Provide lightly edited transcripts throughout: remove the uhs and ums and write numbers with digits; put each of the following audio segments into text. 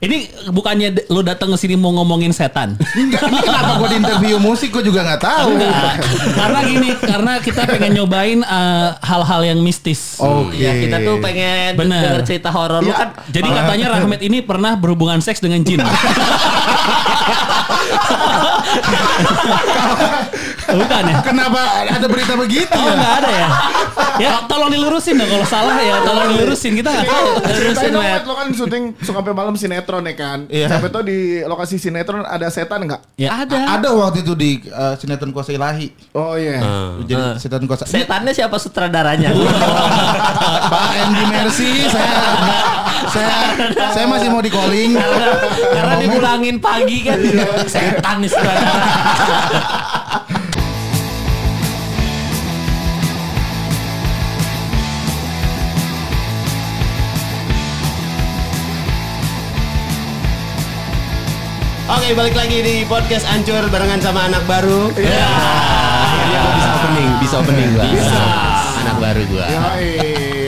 Ini bukannya lu datang ke sini mau ngomongin setan? Enggak, ini kenapa gue di interview musik gue juga nggak tahu. Enggak. Karena gini, karena kita pengen nyobain hal-hal yang mistis. Oke. Okay. Ya, kita tuh pengen dengar cerita horor. Ya. Lu kan, jadi katanya Rahmat ini pernah berhubungan seks dengan jin. Bukan ya? Kenapa ada berita begitu? Oh, ya? Enggak ada ya? Ya tolong dilurusin dong kalau salah ya. Tolong dilurusin, kita nggak tahu. Lurusin banget. Lo kan syuting sampai malam sinetron ya kan? Iya. Sampai tuh di lokasi sinetron ada setan nggak? Ya. Ada waktu itu di Sinetron Kuasa Ilahi. Oh iya. Jadi Sinetron Kuasa. Setannya siapa sutradaranya? Pak Andy Mercy, saya masih mau di calling. Karena dipulangin pagi kan. Setan nih sutradara. Oke, balik lagi di Podcast Ancur barengan sama anak baru. Iya. Yeah. Bisa opening. Anak baru gua. Yoi.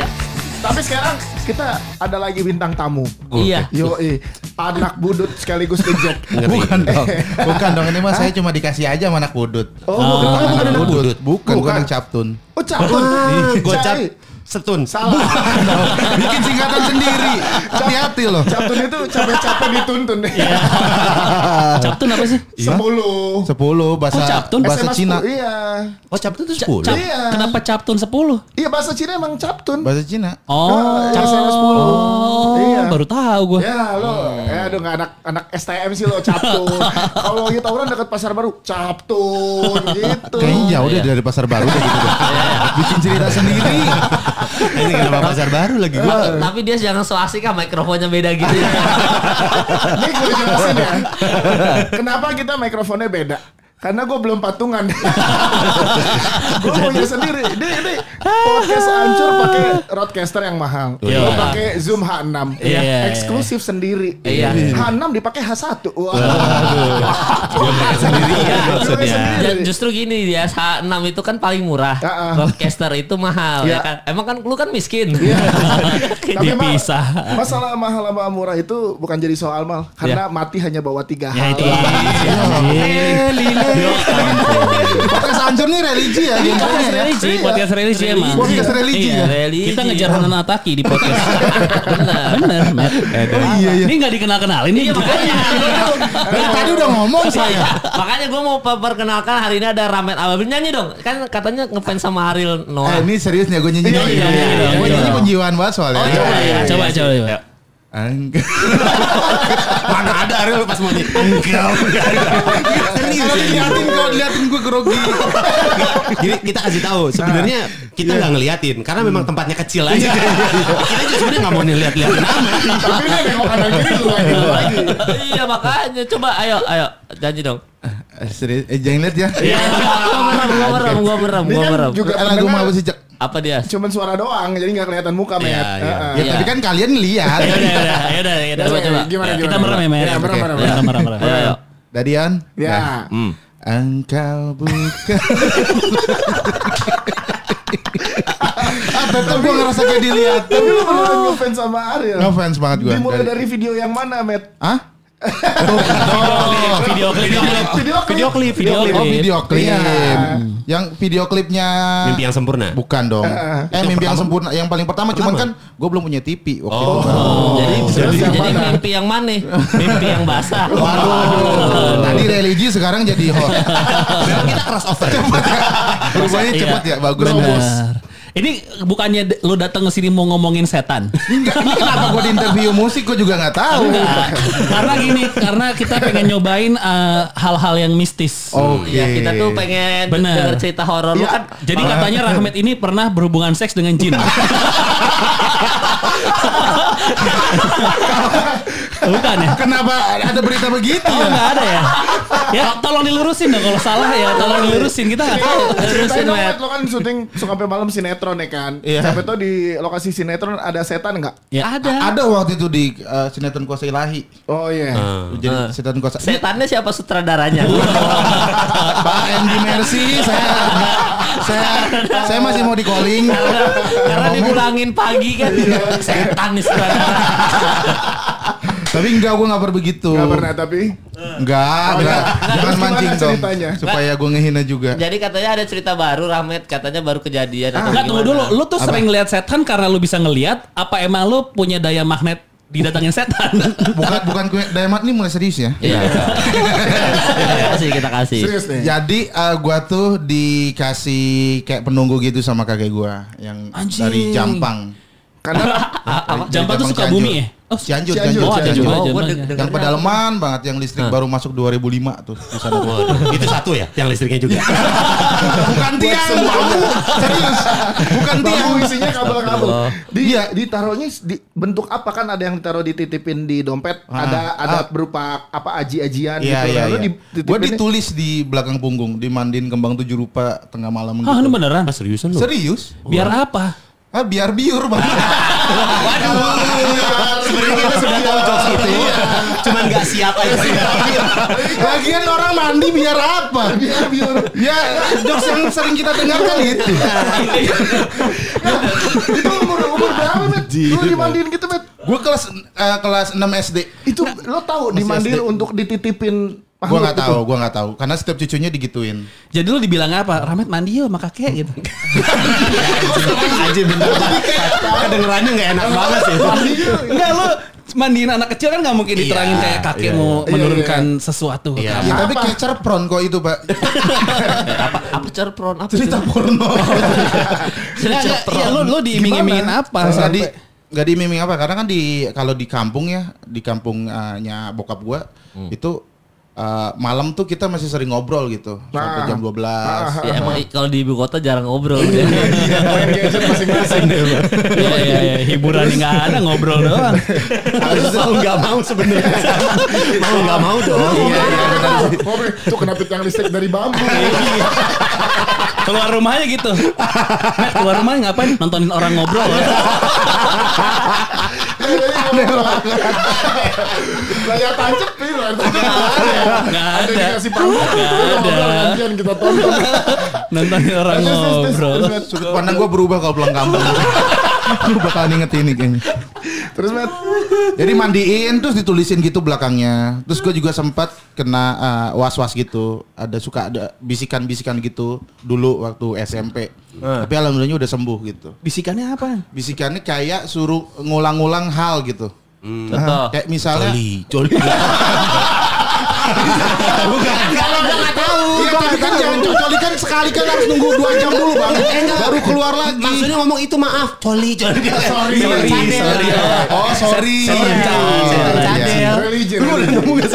Tapi sekarang kita ada lagi bintang tamu. Iya. Yoi. Anak budut sekaligus kejek. Bukan dong. Ini mah saya cuma dikasih aja sama anak budut. Oh, bukan anak budut. Bukan, gua anak captun. Oh, captun. Gocap. Setun. Salah. Bikin singkatan sendiri. Hati-hati loh. Captun itu capek-capek dituntun. Iya. Captun apa sih? 10. 10 bahasa Cina. Iya. Oh, captun itu 10. Iya. Kenapa captun 10? Iya, bahasa Cina emang captun. Bahasa Cina. Oh, captun 10. Oh, iya. Baru tahu gua. Ya, lo. Aduh, enggak anak STM sih lo, captun. Kalau lagi tawuran dekat Pasar Baru, captun gitu. Kayaknya jauh deh dari Pasar Baru gitu. Bikin cerita sendiri. Ini kenapa Pasar Baru lagi gue? Tapi dia jangan so asik kan, mikrofonnya beda gitu ya. Ini gue jelasin ya. Kenapa kita mikrofonnya beda? Karena gue belum patungan. Gue punya sendiri. Ini podcast hancur pakai roadcaster yang mahal. Gue pakai Zoom H6. Eksklusif sendiri. H6 dipakai H1. Wah. Sendiri. Justru gini dia, H6 itu kan paling murah. Roadcaster itu mahal. Ya kan? Emang kan lu kan miskin. Tapi dipisah. Masalah mahal sama murah itu bukan jadi soal mal. Karena mati hanya bawa 3 hal. Podcast Ancur nih religi ya. Podcast religi emang. Podcast religi. Kita ngejar Hanan Ataki di podcast. Benar. Iya. Ini enggak dikenal-kenalin ini. Iya, makanya. Tadi udah ngomong saya. Makanya gue mau perkenalkan hari ini ada Rahmat Abab. Nyanyi dong. Kan katanya ngefans sama Ariel Noah. Ini serius nih gue nyanyi. Gue nyanyi penjiwaan banget soalnya. Coba. Mana ada Ariel pas mau nyanyi. Liatin gue grogi. Jadi kita kasih tahu sebenarnya kita nggak ngeliatin karena memang tempatnya kecil aja. Kita juga sebenarnya nggak mau ngeliat-liat nama. Tapi ini nengok kanan kiri lu lagi. Iya makanya coba ayo janji dong. Serius, jangan lihat ya. Gue merem. Juga lagu mau sih apa dia? Cuman suara doang, jadi nggak kelihatan muka, Met. Ya, tapi kan kalian lihat. Ya udah. Coba. Gimana? Kita merem ya, Met. Merem. Ayo. Dadian? Ya. Engkau bukan. Tapi gue ngerasa kayak dilihat. Tapi lu beneran ngefans sama Ariel? Ngefans banget gue. Dimulai dari video yang mana, Met? Hah? Video klip. Yang video klipnya Mimpi Yang Sempurna. Bukan dong. Mimpi Yang Sempurna yang paling pertama. Cuman kan gue belum punya TV waktu itu. Jadi mimpi yang mana? Mimpi yang basah. Waduh. Tadi religi sekarang jadi horor. Kita crossover. Rupanya cepat ya, bagus. Ini bukannya lo datang ke sini mau ngomongin setan? Enggak, ini kenapa gue di interview musik gue juga nggak tahu. Enggak. Karena gini, karena kita pengen nyobain hal-hal yang mistis. Oke. Okay. Ya, kita tuh pengen dengar cerita horor. Ya. Lo kan, jadi katanya Rahmat ini pernah berhubungan seks dengan jin. Bukan ya? Kenapa ada berita begitu? Oh, enggak ada ya? Ya tolong dilurusin dong kalau salah ya. Tolong dilurusin, kita enggak tahu. Lurusin banget. Lo kan syuting sampai malam sinetron ya kan? Yeah. Sampai tuh di lokasi sinetron ada setan enggak? Ya. Ada waktu itu di Sinetron Kuasa Ilahi. Oh iya. Jadi Sinetron Kuasa. Setannya siapa sutradaranya? Pak Andy Mercy, saya masih mau di calling. Karena dipulangin pagi kan. Setan nih sutradara. Tapi enggak, gue gak pernah begitu. Gak pernah tapi? Enggak. Jangan mancing dong. Supaya gue ngehina juga. Jadi katanya ada cerita baru, Rahmat. Katanya baru kejadian. Enggak, tunggu dulu. Lu tuh sering lihat setan karena lu bisa ngelihat. Apa emang lu punya daya magnet? Didatangin setan. Bukan gue. Diamond ini mulai serius ya. Iya. Kita kasih. Serius nih. Jadi gue tuh dikasih kayak penunggu gitu sama kakek gue yang anjing. Dari Jampang. Karena Jampang tuh suka bumi ya. Oh, Cianjur. Yang pedalaman banget, yang listrik baru masuk 2005 tuh di sana. Itu satu ya, yang listriknya juga. Bukan tiang bambu. Serius. Bukan tiang isinya kabel-kabel. Dia ditaruhnya di bentuk apa, kan ada yang ditaruh dititipin di dompet, ada berupa apa aji-ajian gitu. Lalu gua ditulis di belakang punggung, dimandiin kembang 7 rupa tengah malam gitu. Ah, beneran? Seriusan lu? Serius. Biar apa? Biar biur banget. Waduh. Sebenarnya kita sudah tahu jokes itu. Cuman gak siap aja. Lagian orang mandi biar apa? Biar biur. Ya jokes yang sering kita dengarkan itu. Itu umur berapa, Met? Lu dimandiin gitu, Met? Gue kelas 6 SD. Itu lo tahu dimandiin untuk dititipin? Gue gak tahu. Karena setiap cucunya digituin. Jadi lu dibilang apa? Rahmat mandi yuk sama kakek gitu. Anjir bener banget. Kedengerannya gak enak banget sih. Enggak, lu mandiin anak kecil kan gak mungkin diterangin kayak kakek mau menurunkan sesuatu. Iya, tapi kayak cerpron kok itu, Pak. Apa cerpron? Cerita porno. Iya, lu diiming-imingin apa? Gak diiming-iming apa? Karena kan kalau di kampung ya, di kampungnya bokap gue, itu... malam tuh kita masih sering ngobrol gitu sampai jam 12. Ya emang kalau di ibu kota jarang ngobrol. Iya. Main gadget masing-masing deh. Iya. Hiburan enggak ada, ngobrol doang. Harus enggak mau sebenarnya. Mau enggak mau dong. Iya. Tuh kenapa tiang listrik dari bambu? Keluar rumahnya gitu. Met, keluar rumahnya ngapain? Nontonin orang ngobrol. Layar tancap nih, layar tancap. Ada yang kasih panggung. Ada. Kita tonton. Nontonin orang ngobrol. Sudut pandang gue berubah kalau pulang kampung. Lu bakal inget ini kayaknya. Terus, Met. Jadi mandiin, terus ditulisin gitu belakangnya. Terus gue juga sempat kena was-was gitu. Ada bisikan-bisikan gitu dulu waktu SMP. Tapi alhamdulillahnya udah sembuh gitu. Bisikannya apa? Bisikannya kayak suruh ngulang-ngulang hal gitu. Kayak misalnya Joli. Bukan. Tapi kan jangan coli kan sekali kan harus nunggu 2 jam dulu, Bang. Baru keluar lagi. Maksudnya ngomong itu maaf, coli. Sorry. Oh, sorry. Candel. Lu udah ngomong gak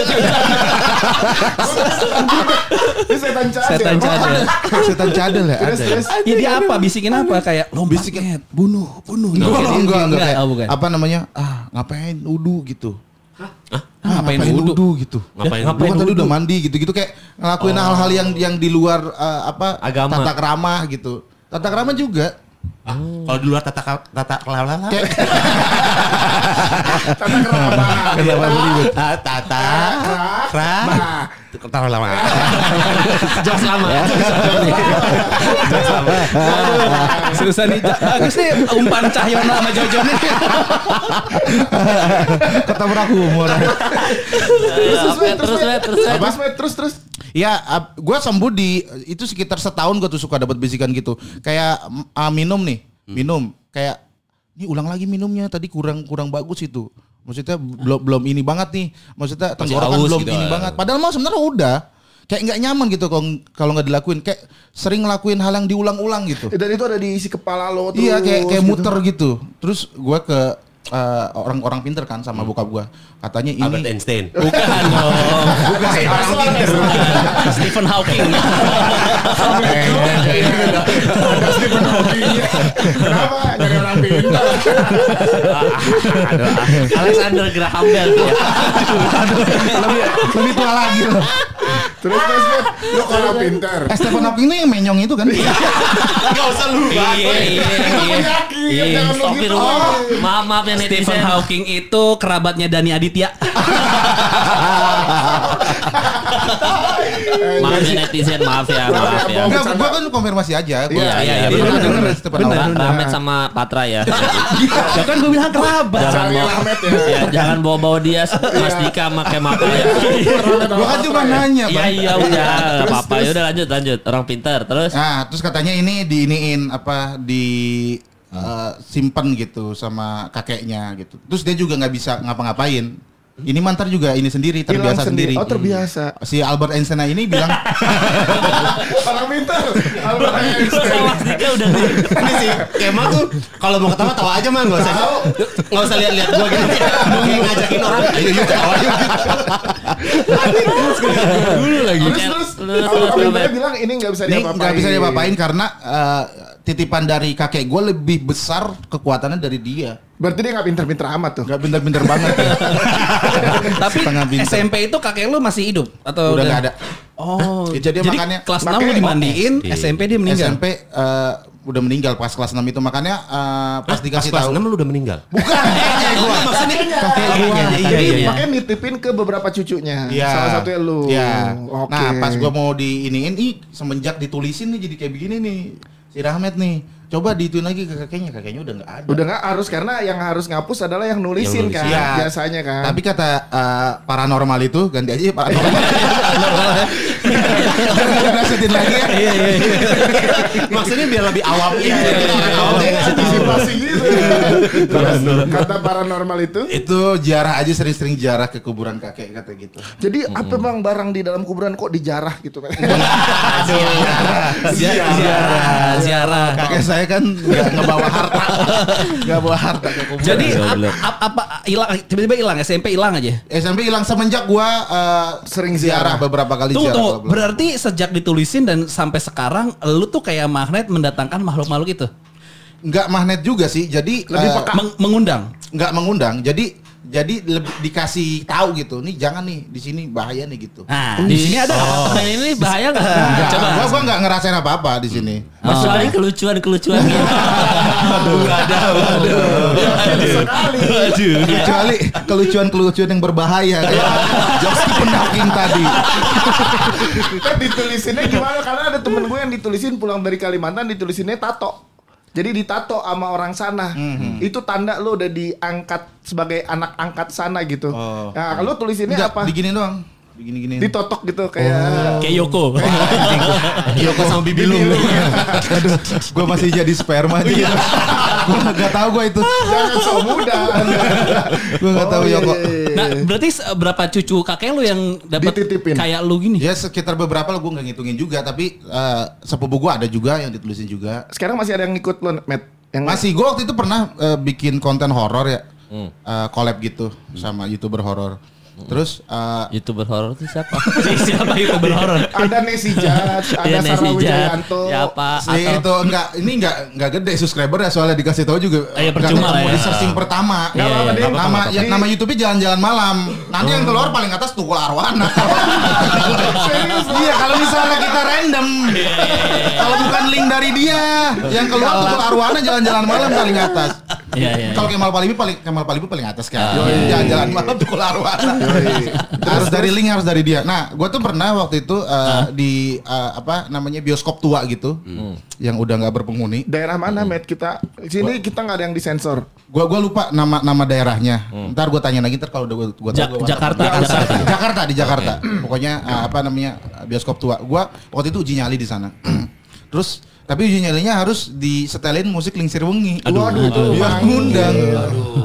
setan cadel ya ada. Ya dia apa bisikin apa kayak lo bisikin bunuh. Enggak. Apa namanya? Ngapain wudu gitu. Ngapain wudu gitu? Ngapain tadi udah mandi gitu-gitu kayak ngelakuin hal-hal yang di luar agama. Tata krama gitu. Tata krama juga. Kalau di luar tata krama. Tata krama. Tata krama. Jok selama. Susah nih. Agus nih umpan Cahyono sama Jojo nih. Ketabrak humor. Terus. Ya, gue sembuh di itu sekitar setahun gue tuh suka dapat bisikan gitu. Kayak minum kayak ini ulang lagi minumnya tadi kurang bagus itu. Maksudnya belum ini banget nih. Maksudnya tenggorokan belum gitu ini banget. Padahal mah sebenarnya udah kayak nggak nyaman gitu kalau nggak dilakuin, kayak sering ngelakuin hal yang diulang-ulang gitu. Dan itu ada di isi kepala lo tuh. Iya kayak gitu. Muter gitu. Terus gue ke orang-orang pinter kan sama bokap gue, katanya ini Albert Einstein. Bukan orang pinter. Stephen Hawking. Ada Stephen Hawking. Kenapa jadi orang pinter? Alexander Graham Bell. Lebih tua lagi loh. Terus Mas, lo kalau pintar. Stephen Hawking itu yang menyong itu kan? Enggak usah lu banget. Iya. Jangan lu gitu. Maaf ya netizen. Stephen Hawking itu kerabatnya Dani Aditya. Maaf ya netizen, maaf ya. Gua kan konfirmasi aja. Iya. Rahmat sama Patra ya. Ya kan gua bilang kerabat. Jangan bawa-bawa dia Mas Dika pakai mata ya. Gua kan cuma nanya. Iya udah apa-apa. Ya udah lanjut. Orang pintar terus. Nah, terus katanya ini diiniin apa di simpen gitu sama kakeknya gitu. Terus dia juga enggak bisa ngapa-ngapain. Ini mantar juga ini sendiri terbiasa sendiri. Oh terbiasa. Si Albert Einstein ini bilang orang pintar. Albert Einstein. Mas Dika udah ini sih. Emang tuh kalau mau ketawa tawa aja mah enggak usah lihat-lihat gua gitu. Mau ngajakin orang gitu tawa aja. Dulu lagi. Terus bilang ini enggak bisa diapa-apain. Enggak bisa diapa-apain karena titipan dari kakek gua lebih besar kekuatannya dari dia. Berarti dia gak pinter-pinter amat tuh. Gak pinter-pinter banget ya. Tapi SMP itu kakek lu masih hidup? Atau udah gak ada. Oh. Ya, jadi makanya kelas 6 lu dimandiin, SMP dia meninggal? SMP udah meninggal pas kelas 6 itu. Makanya pas dikasih tahu. Kelas 6 lu udah meninggal? Bukan. Maksudnya kakek gua. Makanya nitipin ke beberapa cucunya. Ya. Salah satunya lu. Ya. Okay. Nah pas gua mau diiniin, semenjak ditulisin nih jadi kayak begini nih. Si Rahmat nih. Coba dituin lagi ke kakeknya udah nggak ada. Udah nggak harus karena yang harus ngapus adalah yang nulisin kan ya. Biasanya kan. Tapi kata paranormal itu ganti aja paranormal. Jangan nasihatin lagi ya. Maksudnya biar lebih awam gitu. Antisipasi gitu. Kata paranormal itu? Itu ziarah aja sering-sering ziarah ke kuburan kakek kata gitu. Jadi apa bang barang di dalam kuburan kok dijarah gitu kan? Ziarah. Kakek saya kan nggak bawa harta ke kuburan. Jadi apa hilang tiba-tiba hilang SMP hilang semenjak gua sering ziarah beberapa kali ziarah. Tuh berarti sejak ditulisin dan sampai sekarang lu tuh kayak magnet mendatangkan makhluk-makhluk itu. Nggak magnet juga sih, jadi lebih mengundang. Nggak mengundang, jadi dikasih tahu gitu, nih jangan nih di sini bahaya nih gitu. Nah, di sini ada apa? Ini bahaya nggak? Coba. Gua nggak ngerasain apa di sini. Maksudnya kelucuan. Aduh. Kecuali kelucuan yang berbahaya. Jokes pendaking tadi. Kan ditulisinnya gimana? Karena ada temen gue yang ditulisin pulang dari Kalimantan ditulisinnya tato. Jadi ditato sama orang sana. Itu tanda lo udah diangkat sebagai anak angkat sana gitu. Oh. Nah, lo tulisinnya apa? Begini doang. Begini-gini. Ditotok gitu kayak Yoko. Yoko sama bibi lu. Aduh, gua masih jadi sperma aja. Gua enggak tahu gua itu. Jangan so muda. Gua enggak tahu Yoko. Nah, berarti berapa cucu kakek lu yang dapat kayak lu gini? Ya sekitar beberapa lah, gua enggak ngitungin juga, tapi sepupu gua ada juga yang ditulisin juga. Sekarang masih ada yang ngikut lu, Matt? Masih, gua waktu itu pernah bikin konten horor ya. Collab gitu sama YouTuber horor. Terus YouTuber horor itu siapa? Siapa YouTuber horor? Ada Nesi Judge, ada Sarah Wijayanto. Siapa? Si itu enggak gede subscribernya soalnya dikasih tahu juga. Ya percuma lah ya. Di searching pertama. Nama YouTube-nya Jalan-Jalan Malam. Nanti yang keluar paling atas Tukul Arwana. Iya, kalau misalnya kita random. Kalau bukan link dari dia, yang keluar Tukul Arwana Jalan-Jalan Malam paling atas. Iya. Kalau Kemal Palibi paling atas kan. Jalan-Jalan Malam Tukul Arwana. Harus dari link, harus dari dia. Nah, gue tuh pernah waktu itu di bioskop tua gitu, yang udah nggak berpenghuni. Daerah mana, Matt? Kita sini kita nggak ada yang disensor. Gue lupa nama daerahnya. Ntar gue tanya lagi kalau udah gue tahu. Jakarta di Jakarta. Pokoknya bioskop tua. Gue waktu itu uji nyali di sana. Terus tapi uji nyalinya harus disetelin musik Lingsir Wengi. Waduh, itu yang ngundang.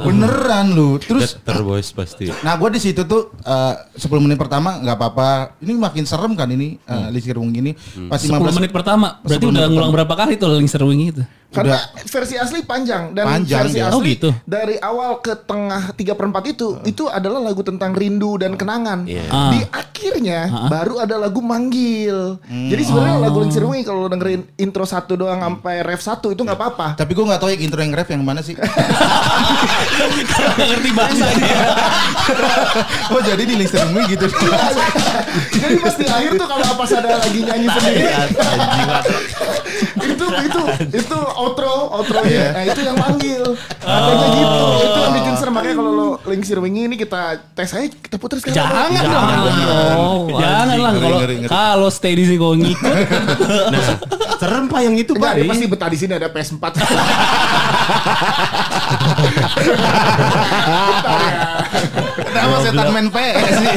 Beneran lu. Terus Better Boys pasti. Nah, gua di situ tuh 10 menit pertama enggak apa-apa. Ini makin serem kan ini Lingsir Wengi ini. Pas 10 menit pertama. Berarti udah ngulang berapa kali tuh Lingsir Wengi itu? Karena udah, versi asli panjang dan versi asli gitu, dari awal ke tengah 3/4 itu adalah lagu tentang rindu dan kenangan. Di akhirnya baru ada lagu manggil. Jadi sebenarnya lagu Lingsir Wengi kalau dengerin intro 1 doang sampai ref 1 itu enggak apa-apa. Tapi gue enggak tahu yang intro yang ref yang mana sih. Enggak ngerti bahasanya. Oh jadi di Lingsir Wengi gitu. Jadi pas di akhir tuh kalau apa sadar lagi nyanyi sendiri. Itu outro-nya. Nah, itu yang manggil. Katanya gitu. Itu yang bikin serem. Makanya kalau lo Lingsir Wengi ini kita tes aja, kita puter sekali. Jangan lah. Kalau stay di sini kalau ngikut. Nah, serem Pak yang itu, Pak. Dia pasti betah di sini ada PS4. Kenapa setan main PS nih?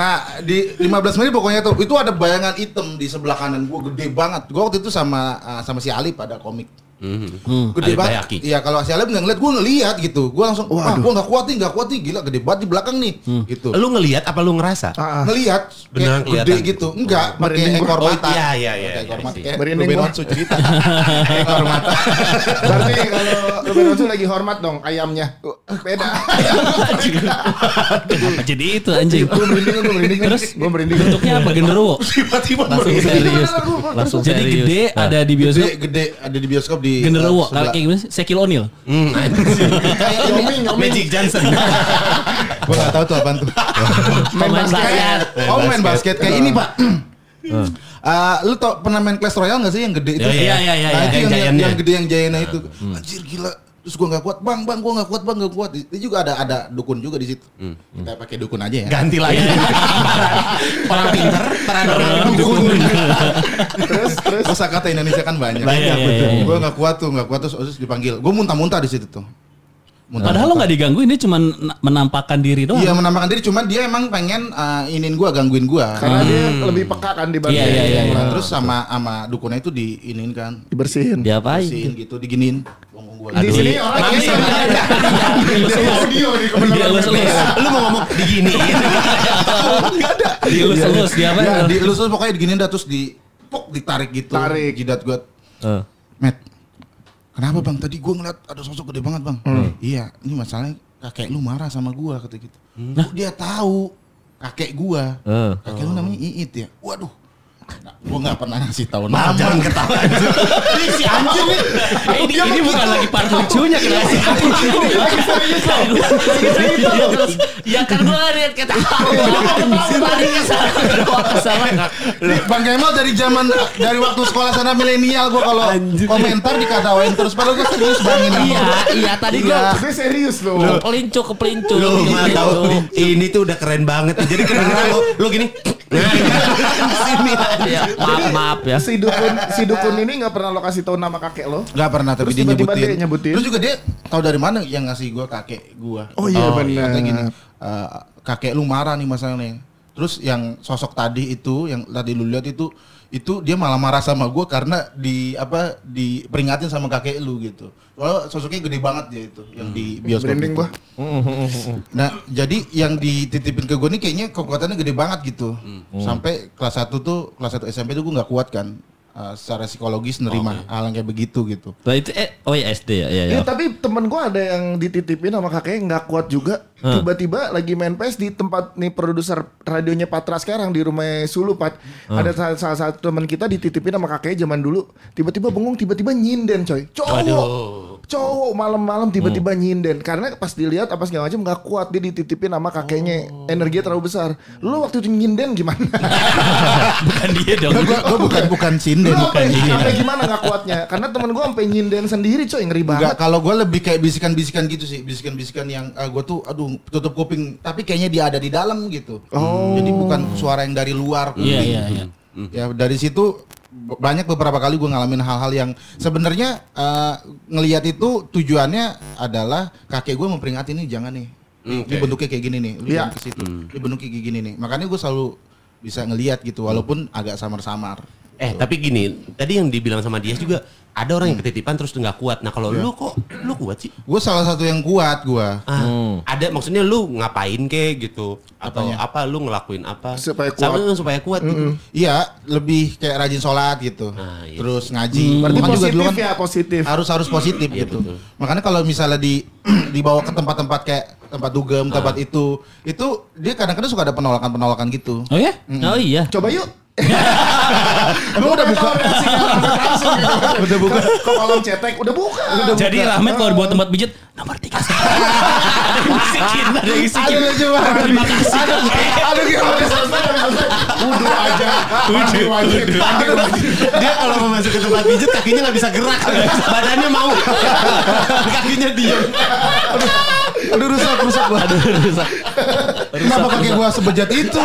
Nah, di 15 menit pokoknya tuh itu ada bayangan hitam di sebelah kanan gue, gede banget. Gue waktu itu sama si Ali pada komik. Gede banget. Iya, kalau si Ali nggak ngeliat, gue ngeliat gitu. Gue langsung, wah, gue nggak kuat nih, gila gede banget di belakang nih. Gitu. Lu ngeliat apa lu ngerasa? Ngeliat, benar gede gitu. Enggak, pakai ekor mata. Iya. Ekor mata. Berbentuk cerita. Ekor mata. Berarti kalau Ruben lagi hormat dong ayamnya. Beda. Jadi itu anjing. Gue merinding. Terus gue merinding. Bentuknya apa genderuwo? Tiba-tiba langsung jadi gede ada di bioskop. Di genderuwo kayak gimana sih? Shaquille O'Neal. Kayak Magic Johnson. Gua enggak tahu tuh apaan tuh. Main basket kayak ini, Pak. Lu tau pernah main Clash Royale enggak sih yang gede itu? Iya. Yang gede yang jayana itu. Anjir gila. Terus gua enggak kuat, Bang, gua enggak kuat. Itu juga ada dukun juga di situ. Kita pakai dukun aja ya. Ganti lagi. Orang pinter, orang dukun. Terus kosakata Indonesia kan banyak. Betul. Gua enggak kuat terus dipanggil. Gua muntah-muntah di situ tuh. Padahal lo nggak digangguin, dia cuma menampakkan diri doang. Iya menampakkan diri, cuman dia emang pengen gangguin gua. Karena dia lebih peka kan dibanding. Iya. Terus sama dukunnya itu diinin kan. Dibersihin. Diapain? Bersihin gitu, diginin. Di sini orang lu mau ngomong diginiin. Enggak ada. Dilus-lus diapain? Dilus-lus pokoknya diginiin dah terus ditarik gitu. Tarik jidat gua. Met. Kenapa bang? Tadi gue ngeliat ada sosok gede banget bang. Iya, ini masalahnya kakek lu marah sama gue kata gitu. Dia tahu kakek gue. Kakek lu namanya Iit ya. Waduh, gue nggak pernah ngasih tahu nama. Jangan ketawa. Ini si anjing nih. Ini bukan lagi part lucunya kenapa sih? Serius. Ya kan gue lihat ketawa. Tadi kesalahan. Bang Kemal dari waktu sekolah sana milenial gue kalau komentar dikatawain terus. Padahal gue serius banget. Iya tadi gue serius loh. Kepelincu. Ini tuh udah keren banget. Jadi kedengeran lo gini. Maaf ya. Si dukun ini enggak pernah lo kasih tahu nama kakek lo? Enggak pernah, tapi dia nyebutin. Terus juga dia tahu dari mana yang ngasih gua kakek gua. Oh iya benar. Kata gini, kakek lu marah nih masalahnya. Terus yang sosok tadi itu yang tadi lu lihat itu dia malah marah sama gua karena diperingatin sama kakek lu gitu. Soalnya sosoknya gede banget dia itu yang di bioskop. Branding gua. Nah, jadi yang dititipin ke gua ini kayaknya kekuatannya gede banget gitu. Sampai kelas 1 SMP tuh gua enggak kuat kan. Secara psikologis nerima hal yang kayak begitu gitu. Nah, itu SD ya. Iya, tapi temen gue ada yang dititipin sama kakeknya nggak kuat juga. Tiba-tiba lagi main PS di tempat nih produser radionya Patra sekarang di rumah Sulu Pat. Ada salah satu temen kita dititipin sama kakeknya zaman dulu. Tiba-tiba bengong, tiba-tiba nyinden coy. Cowok malam-malam tiba-tiba nyinden karena pas dilihat apa segala macam nggak kuat, dia dititipin sama kakeknya. Energinya terlalu besar. Lu waktu itu nyinden gimana? Bukan dia dong. Gua bukan sinden. Lu sampai gimana nggak kuatnya? Karena temen gue sampai nyinden sendiri coy, ngeri banget. Nggak, kalau gue lebih kayak bisikan-bisikan gitu sih, bisikan-bisikan yang gue tuh aduh tutup kuping. Tapi kayaknya dia ada di dalam gitu. Jadi bukan suara yang dari luar. Iya. Ya dari situ. Banyak beberapa kali gue ngalamin hal-hal yang sebenarnya ngelihat itu tujuannya adalah kakek gue memperingati ini jangan nih. Ini bentuknya kayak gini nih, lu jangan ke situ. Ini bentuknya kayak gini nih. Makanya gue selalu bisa ngelihat gitu walaupun agak samar-samar. Tapi gini, tadi yang dibilang sama dia juga Ada orang yang ketitipan terus nggak kuat. Nah kalau lu kok lu kuat sih? Gue salah satu yang kuat gue. Ada maksudnya lu ngapain kek gitu? Atau apanya? Apa lu ngelakuin apa? Supaya kuat. Sama supaya kuat gitu. Iya, lebih kayak rajin sholat gitu. Nah, iya. Terus ngaji. Berarti positif kan ya, positif. Harus positif gitu. Betul. Makanya kalau misalnya dibawa ke tempat-tempat kayak tempat dugem, tempat itu dia kadang-kadang suka ada penolakan-penolakan gitu. Oh ya? Oh iya. Coba yuk. Gue udah buka. Udah buka. Kok kolom cetek udah buka. Jadi Rahmat kalau buat tempat pijet nomor 3. Ada bisikin, ada bisikin. Terima kasih. Aduh gimana selesai. Udah aja. Dia kalau mau masuk ke tempat pijet kakinya enggak bisa gerak. Badannya mau. Kakinya diam. Aduh rusak gua. Kenapa kaki gua sebejat itu?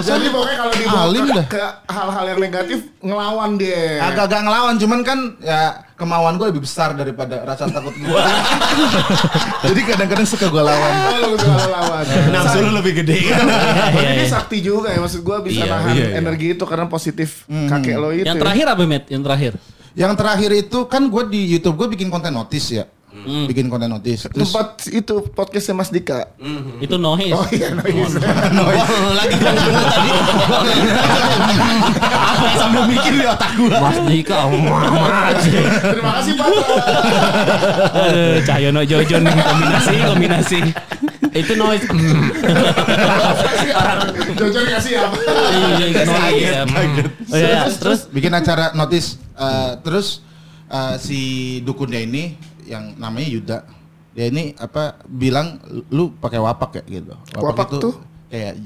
Jadi pokoknya kalau dibawa ke hal-hal yang negatif ngelawan dia. Agak-agak ngelawan cuman kan ya kemauan gua lebih besar daripada rasa takut gua. Jadi kadang-kadang suka gua lawan. Nafsu lu lebih gede kan. Ini sakti juga ya maksud gua bisa nahan energi itu karena positif kakek lo itu. Yang terakhir apa Met? Yang terakhir itu kan gua di YouTube gua bikin konten notice ya. Bikin konten notis. Tempat itu podcastnya Mas Dika. Itu Nois. Oh iya Nois. Lagi bener tadi. Apa sambil mikir di otak gua. Mas Dika. Terima kasih Pak. Aduh, Cahyono Jojo nih kombinasi. Itu Nois. Jojo kasih apa? Nois. Terus bikin acara notis. Terus si dukunnya ini yang namanya Yuda, dia ini apa bilang lu pakai wapak kayak gitu. Wapak itu tuh? Kayak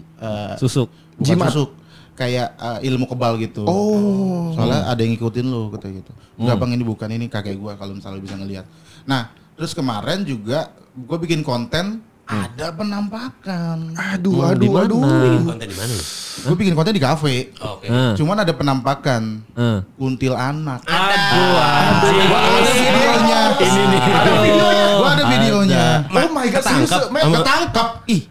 susuk, jimat, susuk, kayak ilmu kebal gitu. Oh. Soalnya ada yang ngikutin lu kata gitu. Udah bang ini bukan ini kakek gua kalau misalnya bisa ngelihat. Nah terus kemarin juga gua bikin konten ada penampakan. Aduh. Konten di mana? Gue bikin konten di kafe. Oke. Cuman ada penampakan. Kuntil anak. Aduh. Videonya. Ini nih. Gua ada videonya. Oh my god, serius. Met ketangkap. Ih,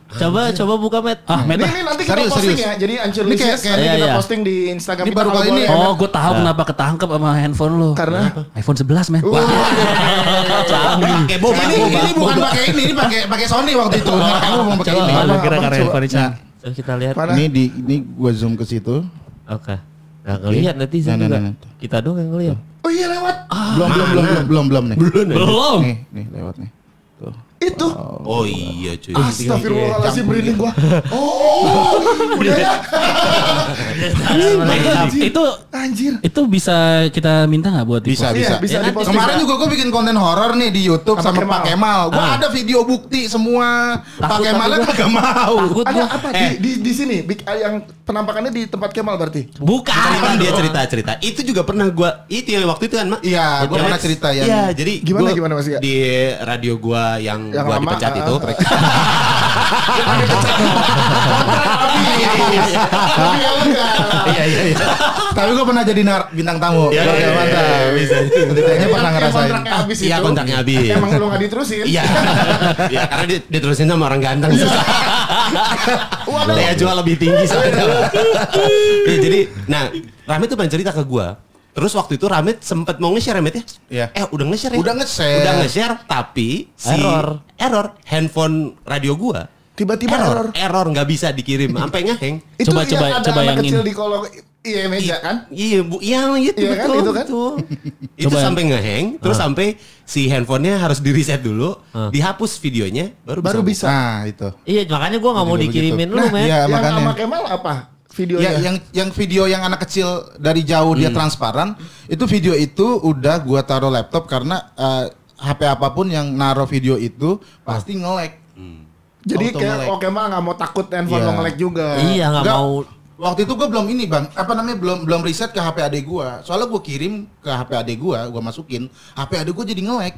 coba buka Met. Ini nanti kita posting ya. Jadi Ancur Lisis kita posting di Instagram kita. Baru kali ini. Oh, gue tahu kenapa ketangkap sama handphone lo. Karena iPhone 11, Met. Pakai boba. Ini bukan pakai ini, ini pakai Sony. Waktu itu kamu mau pakai ini. Coba kita lihat. Ini di gua zoom ke situ. Oke. Enggak ngelihat netizen juga. Kita doang yang ngelihat. Oh iya lewat. Belum. Nih lewat nih. Tuh. Itu. Oh iya cuy. Astagfirullahalazim merinding gua. Oh. Itu anjir. Itu bisa kita minta enggak buat diposting? Bisa. Kemarin juga gua bikin konten horor nih di YouTube sama Pak Kemal. Gua ada video bukti semua. Pak Kemalnya kagak mau. Ada apa di sini yang penampakannya di tempat Kemal berarti? Bukan. Dia cerita. Itu juga pernah gua itu yang waktu itu kan, Mak. Iya, gua pernah cerita yang. Iya, jadi gimana Mas ya? Di radio gua yang gua dipecat itu. Iya. Tapi gue pernah jadi bintang tamu. Iya, mantap. Bisa. Ceritanya pernah ngerasain. Iya, kontraknya habis. Emang lu enggak diterusin? Iya. Iya, karena diterusin sama orang ganteng. Daya jual lebih tinggi soalnya. Jadi, nah, Rahmat tuh pengen cerita ke gue. Terus waktu itu Rahmat sempet mau nge-share Rahmat ya? Iya. Udah nge-share tapi error handphone radio gua. Tiba-tiba error enggak bisa dikirim. Sampai ngeheng. Coba yang kecil di kolong iya meja kan? Iya, betul. Itu sampai ngeheng, terus sampai si handphonenya harus di-reset dulu, dihapus videonya baru bisa. Nah, itu. Iya, makanya gua enggak mau dikirimin dulu, Met. Yang sama Kemal apa? Video ya, yang video yang anak kecil dari jauh dia transparan itu video itu udah gua taruh laptop karena HP apapun yang naruh video itu pasti nge-lag. Jadi kayak oke mah nggak mau takut handphone lo nge-lag juga. Iya nggak mau. Waktu itu gua belum ini bang apa namanya belum riset ke HP adik gua. Soalnya gua kirim ke HP adik gua masukin HP adik gua jadi nge-lag.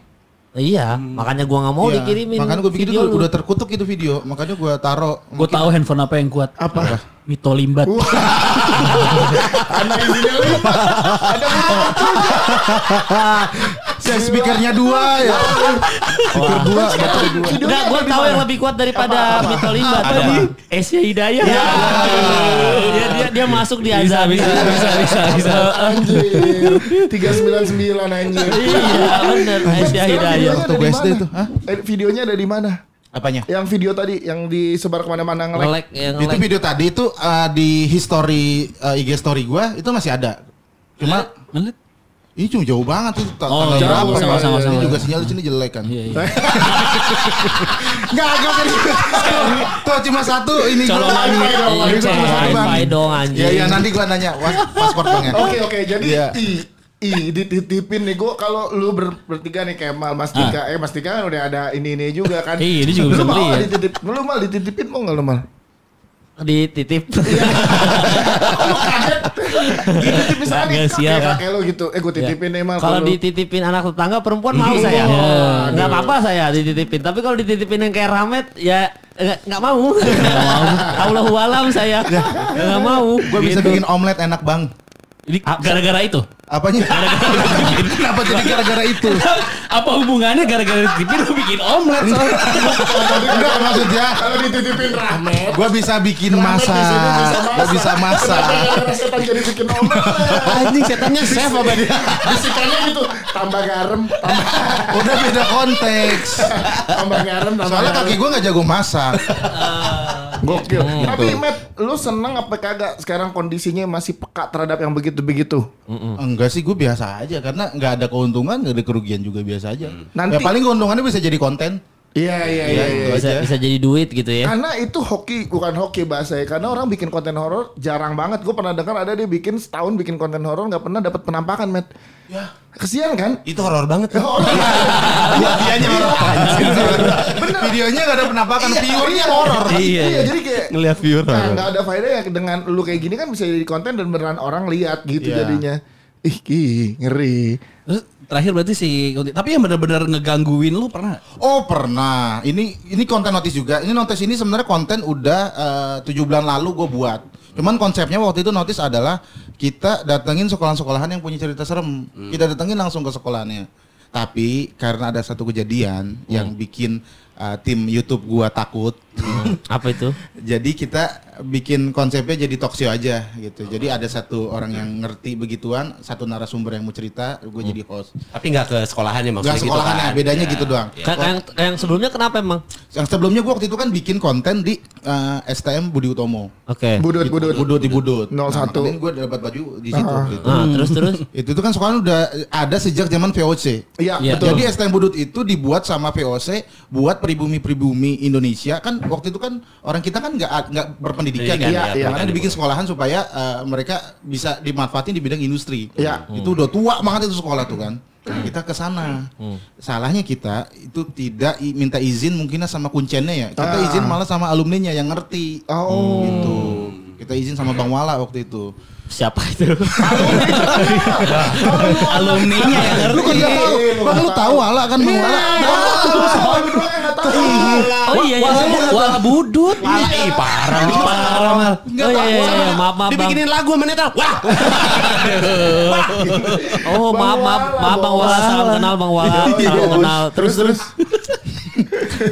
Iya, makanya gue nggak mau dikirimin. Makanya gue pikir itu udah terkutuk itu video, makanya gue taruh. Gue tahu handphone apa yang kuat. Apa? Mito Limbat. Anak ini limbat. Ada apa? Cek speakernya dua ya. Speaker dua, baterai dua. Enggak, gue tahu yang lebih kuat daripada Mito Limbat. Esya Hidayah. Dia masuk di azab. Bisa. Anjir. 399 anjir. Iya benar. Esya Hidayah. Waktu gue SD tuh. Videonya ada di mana? Apanya? Yang video tadi yang disebar kemana-mana nge-like. Itu video tadi itu di history IG story gue itu masih ada. Cuma ini cuma jauh banget itu. Oh iya, sama-sama. Ini juga sinyal di sini jelek kan. Iya. Enggak tadi. Tuh cuma satu ini gue. Wifi dong anjing. Iya, nanti gue nanya paspor bang ya. Oke, jadi dititipin nih gue kalau lu bertiga nih kayak Mas Dika. Mas Dika kan udah ada ini juga kan. Iya, ini juga bisa beli ya. Lu mal dititipin mau enggak lu mal? Dititip. Dititip misalnya kakek lo gitu. Gue titipin emang. Kalau dititipin anak tetangga perempuan mau saya. Gak apa-apa saya dititipin. Tapi kalau dititipin yang kayak Rahmat ya gak mau. Allahu alam saya. Gak mau. Gue bisa bikin omelet enak bang. Gara-gara itu? Apanya? Kenapa jadi gara-gara itu? Apa hubungannya gara-gara dititipin lu bikin omelet soalnya? Enggak maksudnya kalau dititipin Rahmat gue bisa bikin masak. Gue bisa masak. Kenapa setan jadi bikin omelet? Anjing setannya chef apa dia? Bisikannya gitu tambah garam. Udah beda konteks. Tambah garam. Soalnya kaki gue gak jago masak. Gokil. Tapi Matt, lu seneng apa kagak sekarang kondisinya masih peka terhadap yang begitu-begitu? Enggak sih, gue biasa aja karena nggak ada keuntungan, nggak ada kerugian juga biasa aja. Nanti ya, paling keuntungannya bisa jadi konten. Iya. Bisa jadi duit gitu ya. Karena itu hoki, bukan hoki bahasa ya. Karena orang bikin konten horor jarang banget. Gue pernah dengar ada dia bikin setahun bikin konten horor nggak pernah dapat penampakan, Matt. Ya. Kesian kan? Itu horor banget. Videonya horor. Videonya nggak ada penampakan, viewernya horor. Iya. Jadi kayak ngelihat viewer. Nggak ada faedahnya dengan lu kayak gini kan bisa jadi konten dan beneran orang lihat gitu jadinya. Ih, ngeri. Terus terakhir berarti sih, tapi yang benar-benar ngegangguin lu pernah? Oh pernah. Ini konten notis juga. Ini notis ini sebenarnya konten udah 7 bulan lalu gue buat. Cuman konsepnya waktu itu notis adalah kita datengin sekolahan-sekolahan yang punya cerita serem. Kita datengin langsung ke sekolahannya. Tapi karena ada satu kejadian yang bikin tim YouTube gue takut. Apa itu? Jadi kita bikin konsepnya jadi talk show aja gitu. Jadi ada satu orang yang ngerti begituan, satu narasumber yang mau cerita, gue jadi host. Tapi nggak ke sekolahannya maksudnya gitu. Nggak sekolahannya, kan? Bedanya gitu doang. Yang sebelumnya kenapa emang? Yang sebelumnya gue waktu itu kan bikin konten di STM Budi Utomo. Oke. Budut. 01. Nah, gue dapat baju di situ. Gitu. Nah, terus. Itu kan sekolahan udah ada sejak zaman VOC. Iya. Betul. Jadi STM Budut itu dibuat sama VOC buat pribumi-pribumi Indonesia kan waktu itu kan orang kita kan nggak berpendidikan kan. Iya. Makanya dibikin sekolahan supaya mereka bisa dimanfaatin di bidang industri. Iya. Itu udah tua banget itu sekolah tuh kan. Kita ke sana. Salahnya kita itu tidak minta izin mungkin sama kuncennya ya. Kita izin malah sama alumninya yang ngerti. Oh. Gitu. Kita izin sama Bang Wala waktu itu. Siapa itu? Alumninya yang ngerti. Lu tahu Wala kan Bang Wala. Oh iya, Wala Budut. Ih parah. Enggak. Maaf. Dibikinin lagu sama Neta. Wah. Oh, maaf Bang Wala. Salam kenal Bang Wala. Salam kenal. Terus.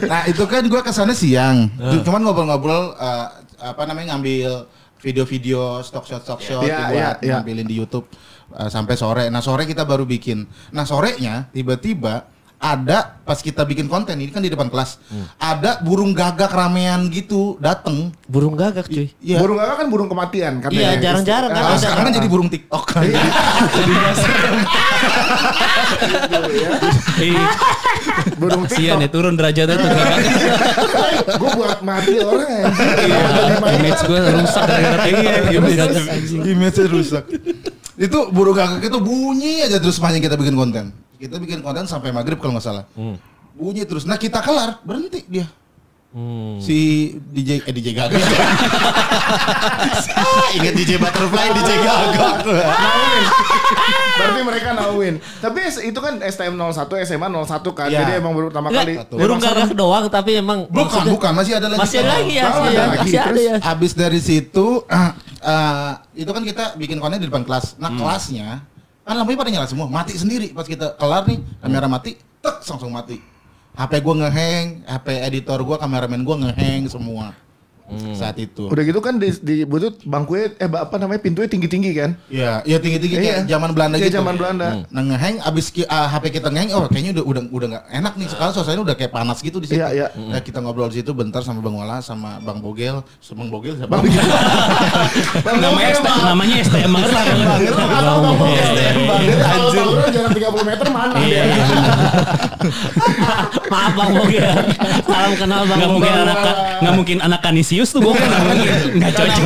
Nah, itu kan gua kesana siang. Cuman ngobrol-ngobrol ngambil video-video stock shot buat nampilin di YouTube sampai sore. Nah sore kita baru bikin. Nah sorenya tiba-tiba ada pas kita bikin konten ini kan di depan kelas ada burung gagak ramean gitu dateng. Burung gagak cuy. Iya. Burung gagak kan burung kematian katanya. Iya jarang-jarang kan. Nah, sekarang kan jadi burung TikTok. Burung kasihan ya turun derajatnya tuh. Gue buat mati orang image gue rusak gara-gara image rusak. Itu burung gagak itu bunyi aja terus sepanjang kita bikin konten. Kita bikin konten sampai maghrib kalau gak salah. Bunyi terus. Nah kita kelar berhenti dia. Si DJ Gaga. Ingat DJ Butterfly, DJ Gaga. Berarti mereka nauin. Tapi itu kan STM 01, SMA 01 kan. Ya. Jadi emang baru pertama kali. Burung gagak doang tapi emang bukan masih ada lagi. Masih ada lagi. Habis dari situ itu kan kita bikin konten di depan kelas. Nah kelasnya kan lampunya pada nyala semua, mati sendiri pas kita kelar nih, kamera mati, tek langsung mati. HP gue ngehang, HP editor gue, kameramen gue ngehang semua. Saat itu. Udah gitu kan di butut bangkunya apa namanya pintunya tinggi-tinggi kan? Iya, iya tinggi-tinggi kayak zaman Belanda gitu. Iya zaman Belanda. Nah, ngehang abis HP kita ngehang, oh kayaknya udah enggak enak nih sekarang suasananya udah kayak panas gitu di situ. Iya, iya. Nah, kita ngobrol di situ bentar sama Bang Wala sama Bang Bogel, Sumeng Bogel sama Bang. Namanya STM banget lah. STM banget anjir. Jarak 30 meter mana dia? Maaf Bang Bogel. Salam kenal Bang Bogel. Enggak mungkin anak kanisi Yus tuh bukan nggak cocok.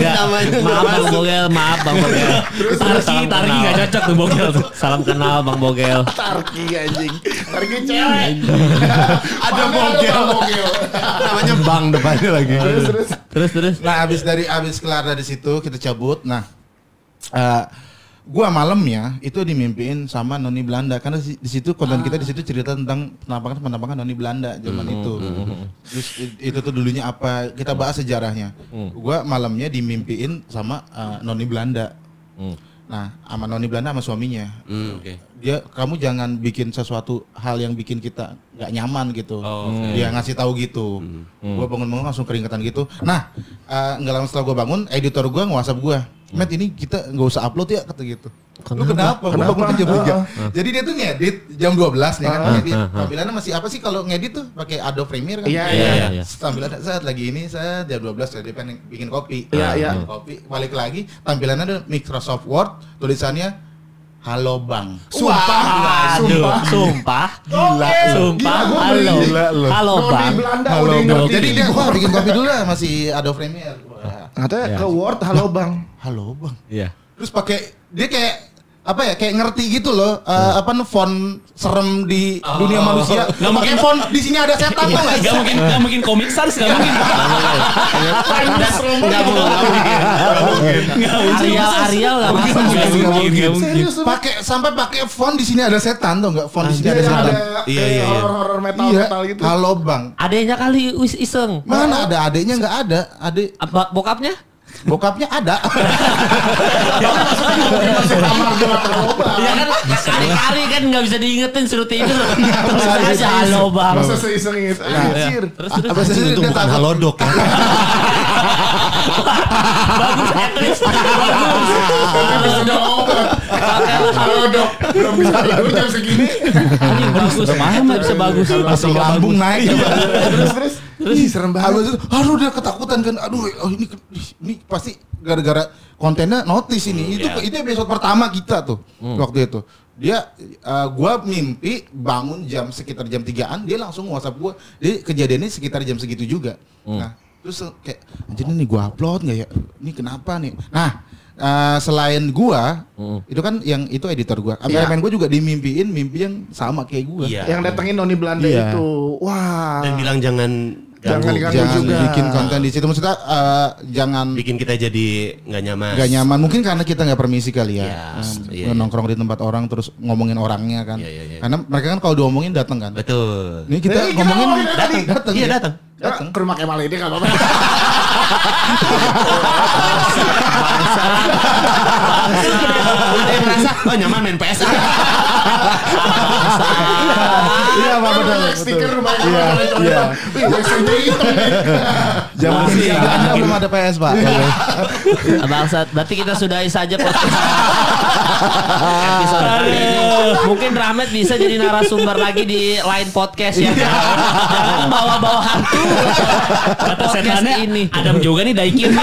Maaf Bang Bogel, maaf Bang Bogel. Tarki nggak cocok tuh Bogel. Salam kenal Bang Bogel. Tarki anjing, Tarki cewek. Ada Bogel. Namanya Bang depannya lagi. Terus. Nah abis kelar dari situ kita cabut. Nah, gua malamnya itu dimimpiin sama Noni Belanda karena di situ konten kita di situ cerita tentang penampakan Noni Belanda zaman itu. Terus itu tuh dulunya apa? Kita bahas sejarahnya. Gua malamnya dimimpiin sama Noni Belanda. Nah, sama Noni Belanda sama suaminya. Okay. Dia kamu jangan bikin sesuatu hal yang bikin kita enggak nyaman gitu. Dia ngasih tahu gitu. Gua bangun-bangun langsung keringetan gitu. Nah, enggak lama setelah gua bangun, editor gua nge-WhatsApp gua. Met ini kita nggak usah upload ya kata gitu. Lu kenapa? Gue bangun jam 3. Jadi dia tuh ngedit jam 12 nih kan ngedit. Tampilannya masih apa sih kalau ngedit tuh pakai Adobe Premiere kan? Iya. Tampilannya saat lagi ini saya jam 12 jadi pengen bikin kopi. Iya. Kopi balik lagi tampilannya ada Microsoft Word tulisannya halo Bang. Sumpah, gila. Halo Bang. Halo Bang. Jadi dia bikin kopi dulu lah masih Adobe Premiere. Katanya ke Word halo bang. Iya. Terus pakai dia kayak apa ya kayak ngerti gitu loh apa font serem di dunia manusia. Nggak mungkin font di sini ada setan tuh nggak? Nggak mungkin Comic Sans nggak mungkin. Ariel nggak mungkin. Pakai sampai pakai font di sini ada setan tuh nggak? Font di sini ada setan. Iya. Horor metal gitu. Halo bang. Adeknya kali iseng. Mana ada adeknya nggak ada adek. Apa bokapnya? Bokapnya ada. Masuk kamar gua terlupa. Ya kan kali-kali kan enggak bisa diingetin suruh tidur. Terus aja halo bang. Masa seiseng itu. Anjir. Apa sih itu bukan halodok ya? Bagus etris. Halodok. Belum bisa tidur jam segini. Anjing bagus. Mana bisa bagus. Masuk lambung naik. Terus. Ih, serem banget. Aduh udah ketakutan kan. Aduh ini pasti gara-gara kontennya notis ini. Itu episode pertama kita tuh. Waktu itu. Dia gua mimpi bangun jam sekitar jam 3-an, dia langsung WhatsApp gua. Jadi kejadiannya sekitar jam segitu juga. Nah, terus kayak anjir ini gua upload enggak ya? Ini kenapa nih? Nah, selain gua, itu kan yang itu editor gua. Kameramen gua juga dimimpiin mimpi yang sama kayak gua. Yang datengin Noni Belanda itu. Wah. Dan bilang jangan juga bikin konten di situ. Maksudnya jangan bikin kita jadi nggak nyaman. Mungkin karena kita nggak permisi kali ya. Nongkrong di tempat orang terus ngomongin orangnya kan. Yeah. Karena mereka kan kalau diomongin datang kan. Betul. Ini kita ngomongin datang. Iya datang. Ke rumah Kemal ini nggak apa-apa. Ada yang merasa nyaman main PS. Iya benar. Stiker rumah Kemal. Jangan sih, belum ada PS Pak. Bangsat, berarti kita sudahi saja podcast episode kali ini. Mungkin Rahmat bisa jadi narasumber lagi di lain podcast ya. Jangan bawa-bawa hantu. Kata setannya ini. Adam juga nih daikin.